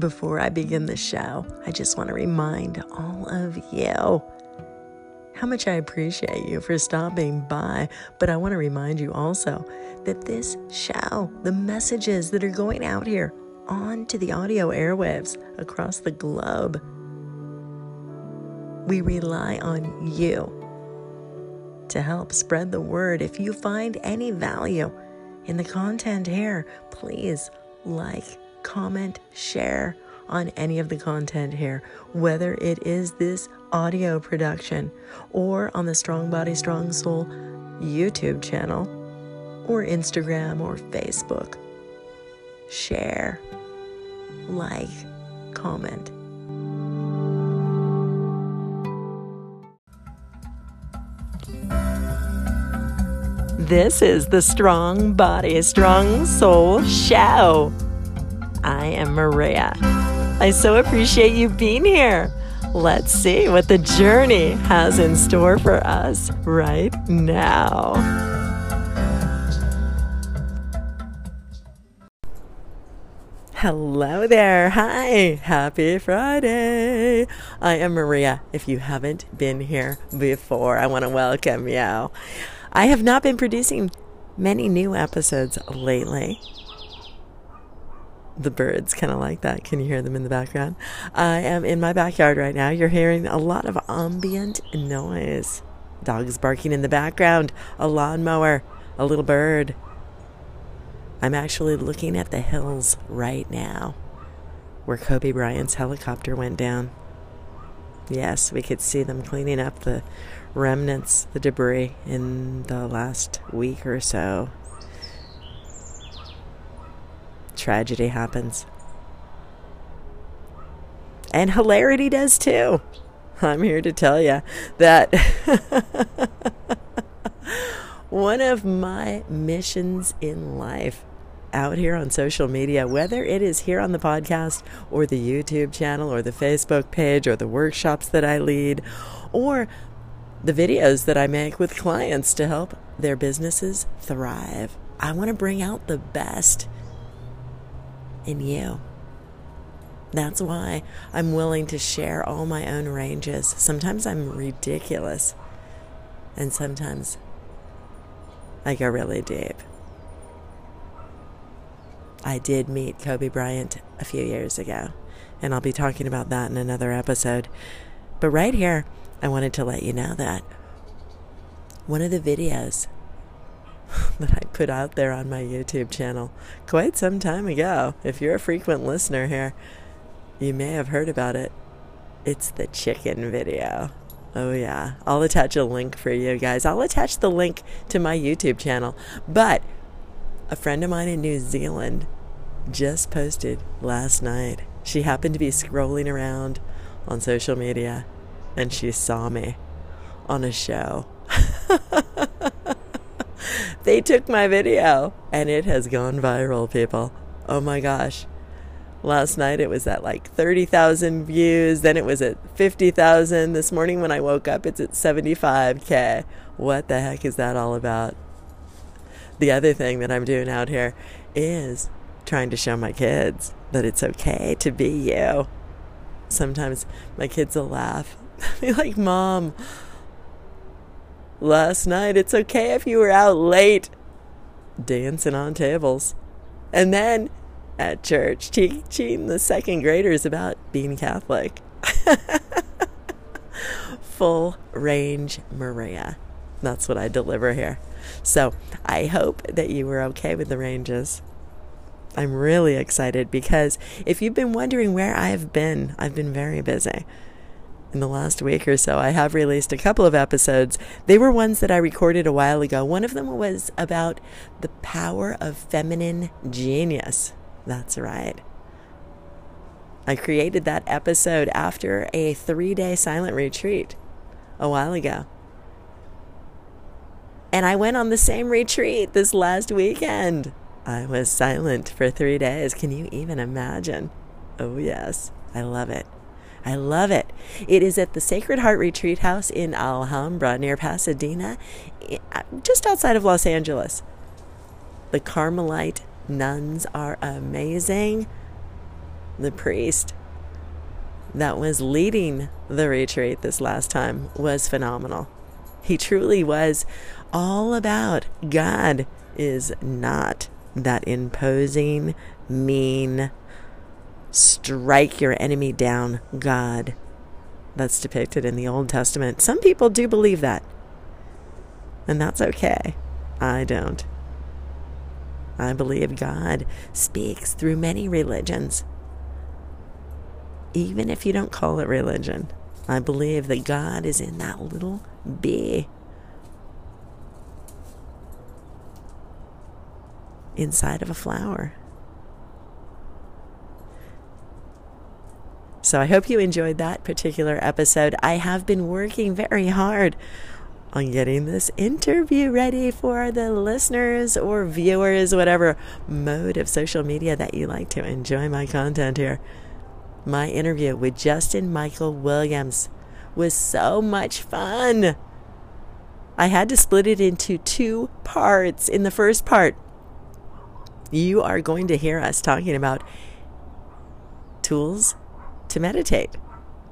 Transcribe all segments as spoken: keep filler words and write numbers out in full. Before I begin the show, I just want to remind all of you how much I appreciate you for stopping by. But I want to remind you also that this show, the messages that are going out here onto the audio airwaves across the globe, we rely on you to help spread the word. If you find any value in the content here, please like, comment, share on any of the content here, whether it is this audio production or on the Strong Body, Strong Soul YouTube channel or Instagram or Facebook. Share, like, comment. This is the Strong Body, Strong Soul Show. I am Maria. I so appreciate you being here. Let's see what the journey has in store for us right now. Hello there. Hi. Happy Friday. I am Maria. If you haven't been here before, I want to welcome you. I have not been producing many new episodes lately. The birds kind of like that. Can you hear them in the background? I am in my backyard right now. You're hearing a lot of ambient noise. Dogs barking in the background, a lawnmower, a little bird. I'm actually looking at the hills right now where Kobe Bryant's helicopter went down. Yes, we could see them cleaning up the remnants, the debris in the last week or so. Tragedy happens. And hilarity does too. I'm here to tell you that one of my missions in life out here on social media, whether it is here on the podcast or the YouTube channel or the Facebook page or the workshops that I lead or the videos that I make with clients to help their businesses thrive, I want to bring out the best in you. That's why I'm willing to share all my own ranges. Sometimes I'm ridiculous, and sometimes I go really deep. I did meet Kobe Bryant a few years ago, and I'll be talking about that in another episode. But right here, I wanted to let you know that one of the videos that I put out there on my YouTube channel quite some time ago. If you're a frequent listener here, you may have heard about it. It's the chicken video. Oh yeah. I'll attach a link for you guys. I'll attach the link to my YouTube channel. But a friend of mine in New Zealand just posted last night. She happened to be scrolling around on social media and she saw me on a show. They took my video, and it has gone viral, people. Oh, my gosh. Last night, it was at like thirty thousand views. Then it was at fifty thousand. This morning when I woke up, it's at seventy-five K. What the heck is that all about? The other thing that I'm doing out here is trying to show my kids that it's okay to be you. Sometimes my kids will laugh. They're like, Mom, last night, it's okay if you were out late dancing on tables. And then at church, teaching the second graders about being Catholic. Full range Maria. That's what I deliver here. So I hope that you were okay with the ranges. I'm really excited because if you've been wondering where I've been, I've been very busy. In the last week or so, I have released a couple of episodes. They were ones that I recorded a while ago. One of them was about the power of feminine genius. That's right. I created that episode after a three-day silent retreat a while ago. And I went on the same retreat this last weekend. I was silent for three days. Can you even imagine? Oh, yes. I love it. I love it. It is at the Sacred Heart Retreat House in Alhambra near Pasadena, just outside of Los Angeles. The Carmelite nuns are amazing. the priest that was leading the retreat this last time was phenomenal. He truly was all about God is not that imposing, mean, strike your enemy down God that's depicted in the Old Testament. Some people do believe that, and that's okay. I don't. I believe God speaks through many religions. Even if you don't call it religion, I believe that God is in that little bee inside of a flower. So I hope you enjoyed that particular episode. I have been working very hard on getting this interview ready for the listeners or viewers, whatever mode of social media that you like to enjoy my content here. My interview with Justin Michael Williams was so much fun. I had to split it into two parts. In the first part, you are going to hear us talking about tools to meditate.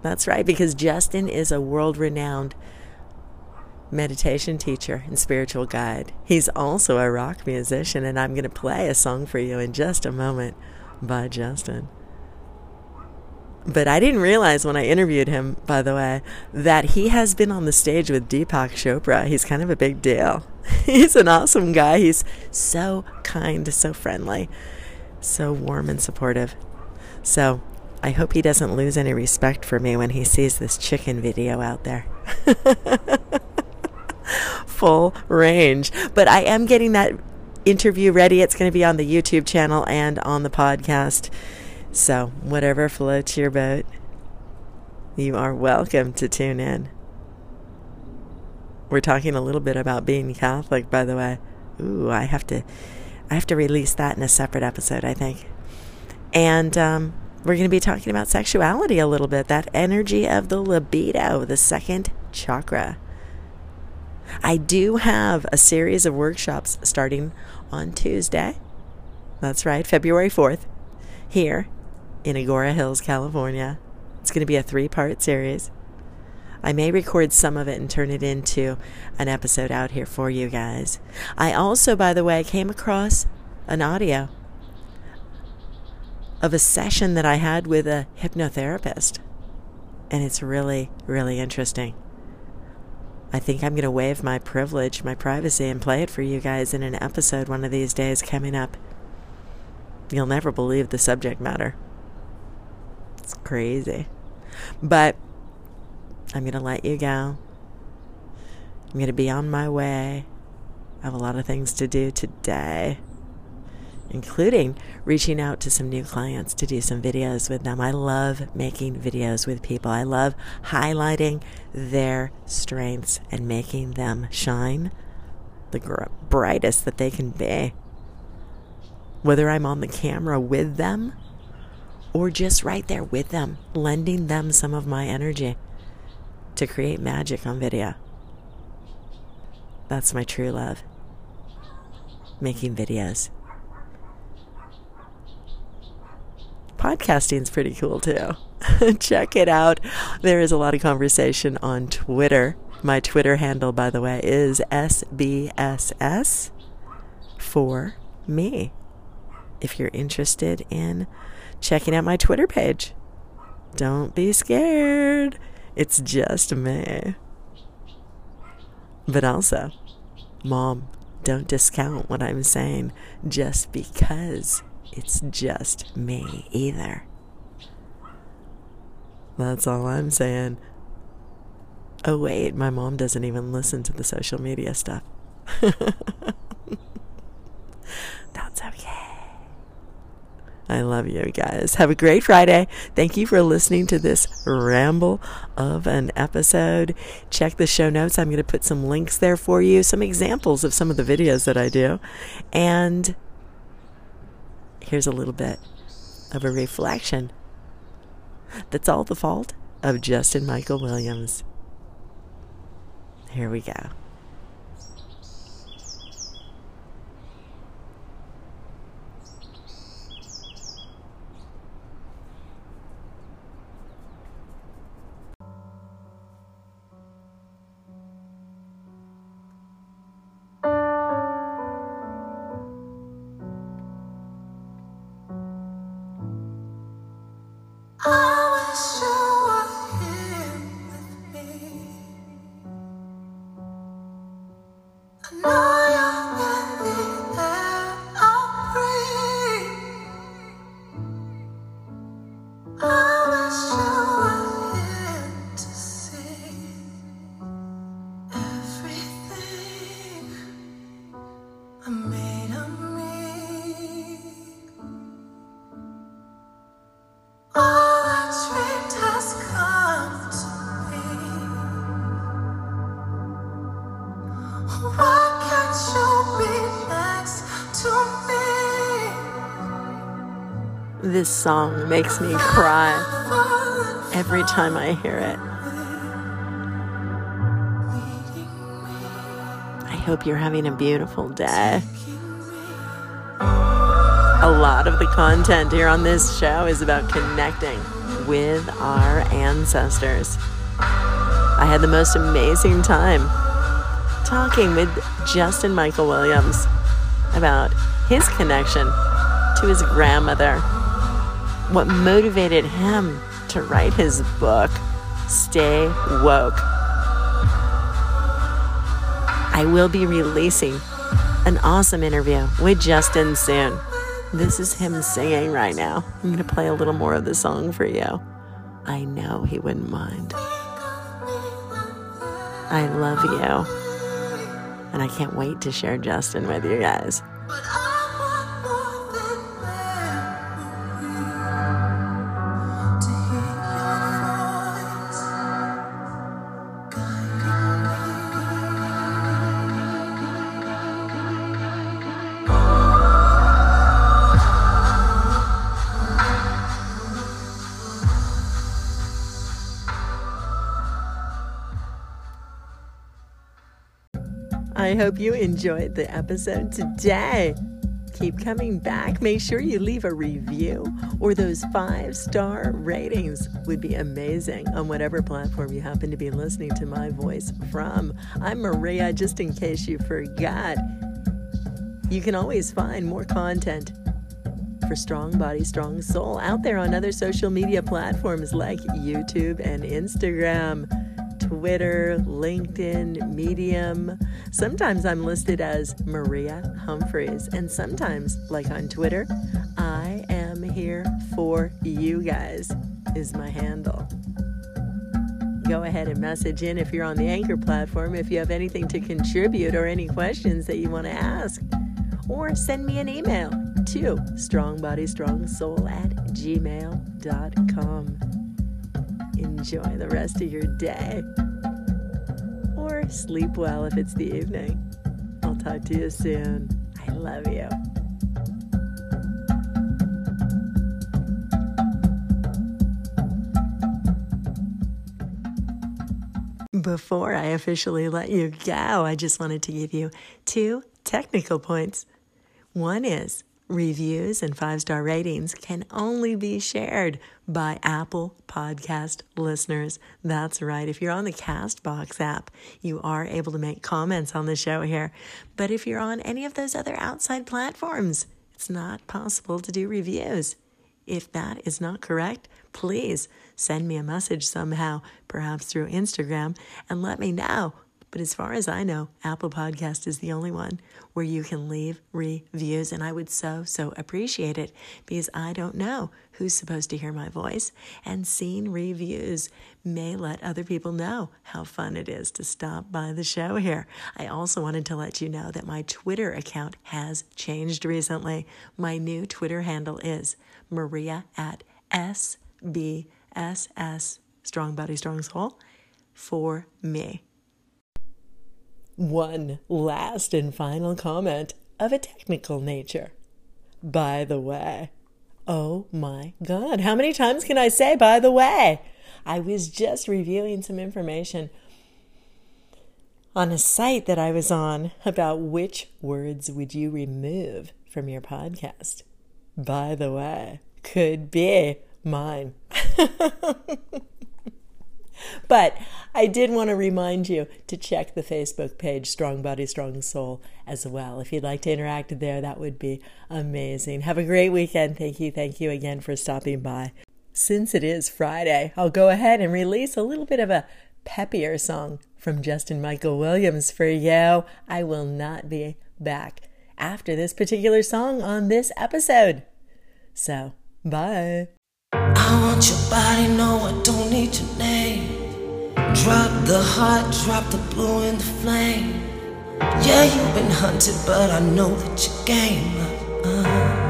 That's right, because Justin is a world-renowned meditation teacher and spiritual guide. He's also a rock musician, and I'm going to play a song for you in just a moment by Justin. But I didn't realize when I interviewed him, by the way, that he has been on the stage with Deepak Chopra. He's kind of a big deal. He's an awesome guy. He's so kind, so friendly, so warm and supportive. So I hope he doesn't lose any respect for me when he sees this chicken video out there. Full range. But I am getting that interview ready. It's going to be on the YouTube channel and on the podcast. So whatever floats your boat, you are welcome to tune in. We're talking a little bit about being Catholic, by the way. Ooh, I have to, I have to release that in a separate episode, I think. And um, we're going to be talking about sexuality a little bit, that energy of the libido, the second chakra. I do have a series of workshops starting on Tuesday. That's right, February fourth, here in Agoura Hills, California. It's going to be a three-part series. I may record some of it and turn it into an episode out here for you guys. I also, by the way, came across an audio of a session that I had with a hypnotherapist, and it's really, really interesting. I think I'm going to waive my privilege, my privacy, and play it for you guys in an episode one of these days coming up. You'll never believe the subject matter. It's crazy. But I'm going to let you go. I'm going to be on my way. I have a lot of things to do today, including reaching out to some new clients to do some videos with them. I love making videos with people. I love highlighting their strengths and making them shine the gr- brightest that they can be. Whether I'm on the camera with them or just right there with them, lending them some of my energy to create magic on video. That's my true love, making videos. Podcasting's pretty cool too. Check it out. There is a lot of conversation on Twitter. My Twitter handle, by the way, is S B S S for me. If you're interested in checking out my Twitter page, don't be scared. It's just me. But also, Mom, don't discount what I'm saying just because it's just me either. That's all I'm saying. Oh wait, my mom doesn't even listen to the social media stuff. That's okay. I love you guys. Have a great Friday. Thank you for listening to this ramble of an episode. Check the show notes. I'm going to put some links there for you, some examples of some of the videos that I do. And here's a little bit of a reflection. That's all the fault of Justin Michael Williams. Here we go. This song makes me cry every time I hear it. I hope you're having a beautiful day. A lot of the content here on this show is about connecting with our ancestors. I had the most amazing time talking with Justin Michael Williams about his connection to his grandmother, what motivated him to write his book, Stay Woke. I will be releasing an awesome interview with Justin soon. This is him singing right now. I'm going to play a little more of the song for you. I know he wouldn't mind. I love you. And I can't wait to share Justin with you guys. I hope you enjoyed the episode today. Keep coming back. Make sure you leave a review, or those five-star ratings would be amazing on whatever platform you happen to be listening to my voice from. I'm Maria, just in case you forgot. You can always find more content for Strong Body, Strong Soul out there on other social media platforms like YouTube and Instagram, Twitter, LinkedIn, Medium. Sometimes I'm listed as Maria Humphreys, and sometimes, like on Twitter, I am here for you guys is my handle. Go ahead and message in if you're on the Anchor platform, if you have anything to contribute or any questions that you want to ask, or send me an email to strongbodystrongsoul at gmail dot com. Enjoy the rest of your day. Or sleep well if it's the evening. I'll talk to you soon. I love you. Before I officially let you go, I just wanted to give you two technical points. One is, reviews and five-star ratings can only be shared by Apple Podcast listeners. That's right. If you're on the CastBox app, you are able to make comments on the show here. But if you're on any of those other outside platforms, it's not possible to do reviews. If that is not correct, please send me a message somehow, perhaps through Instagram, and let me know. But as far as I know, Apple Podcast is the only one where you can leave reviews. And I would so, so appreciate it, because I don't know who's supposed to hear my voice. And seeing reviews may let other people know how fun it is to stop by the show here. I also wanted to let you know that my Twitter account has changed recently. My new Twitter handle is Maria at S B S S, Strong Body, Strong Soul, for me. One last and final comment of a technical nature. By the way, oh my God, how many times can I say by the way? I was just reviewing some information on a site that I was on about which words would you remove from your podcast. By the way, could be mine. But I did want to remind you to check the Facebook page, Strong Body, Strong Soul, as well. If you'd like to interact there, that would be amazing. Have a great weekend. Thank you. Thank you again for stopping by. Since it is Friday, I'll go ahead and release a little bit of a peppier song from Justin Michael Williams for you. I will not be back after this particular song on this episode. So, bye. I want your body, no, I don't need your name. Drop the heart, drop the blue and the flame. Yeah, you've been hunted, but I know that you're game. Uh-huh.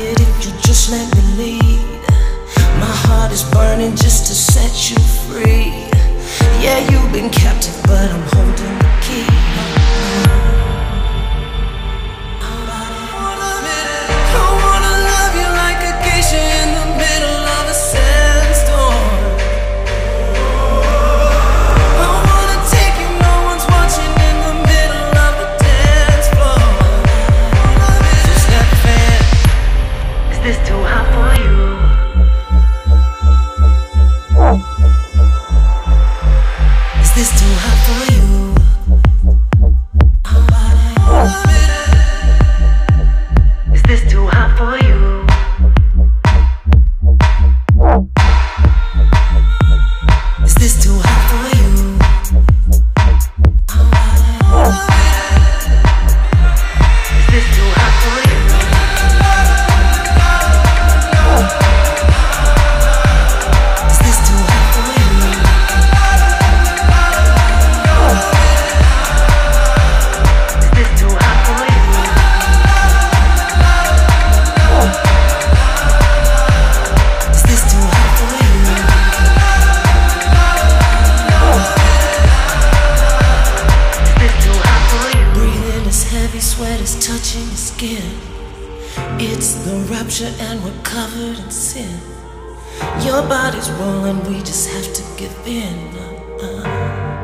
It if you just let me lead. My heart is burning just to set you free. Yeah, you've been captive, but I'm holding the key. I wanna love you like a geisha in the middle of a sandstorm. I wanna take you, no one's watching, in the middle of the dance floor. Just let me fan. Is this too hot for you? Is this too hot for you? Is this too hot for you? Is this too hot for you? Is this too hot for you? And we're covered in sin. Your body's rolling, we just have to give in. uh-uh.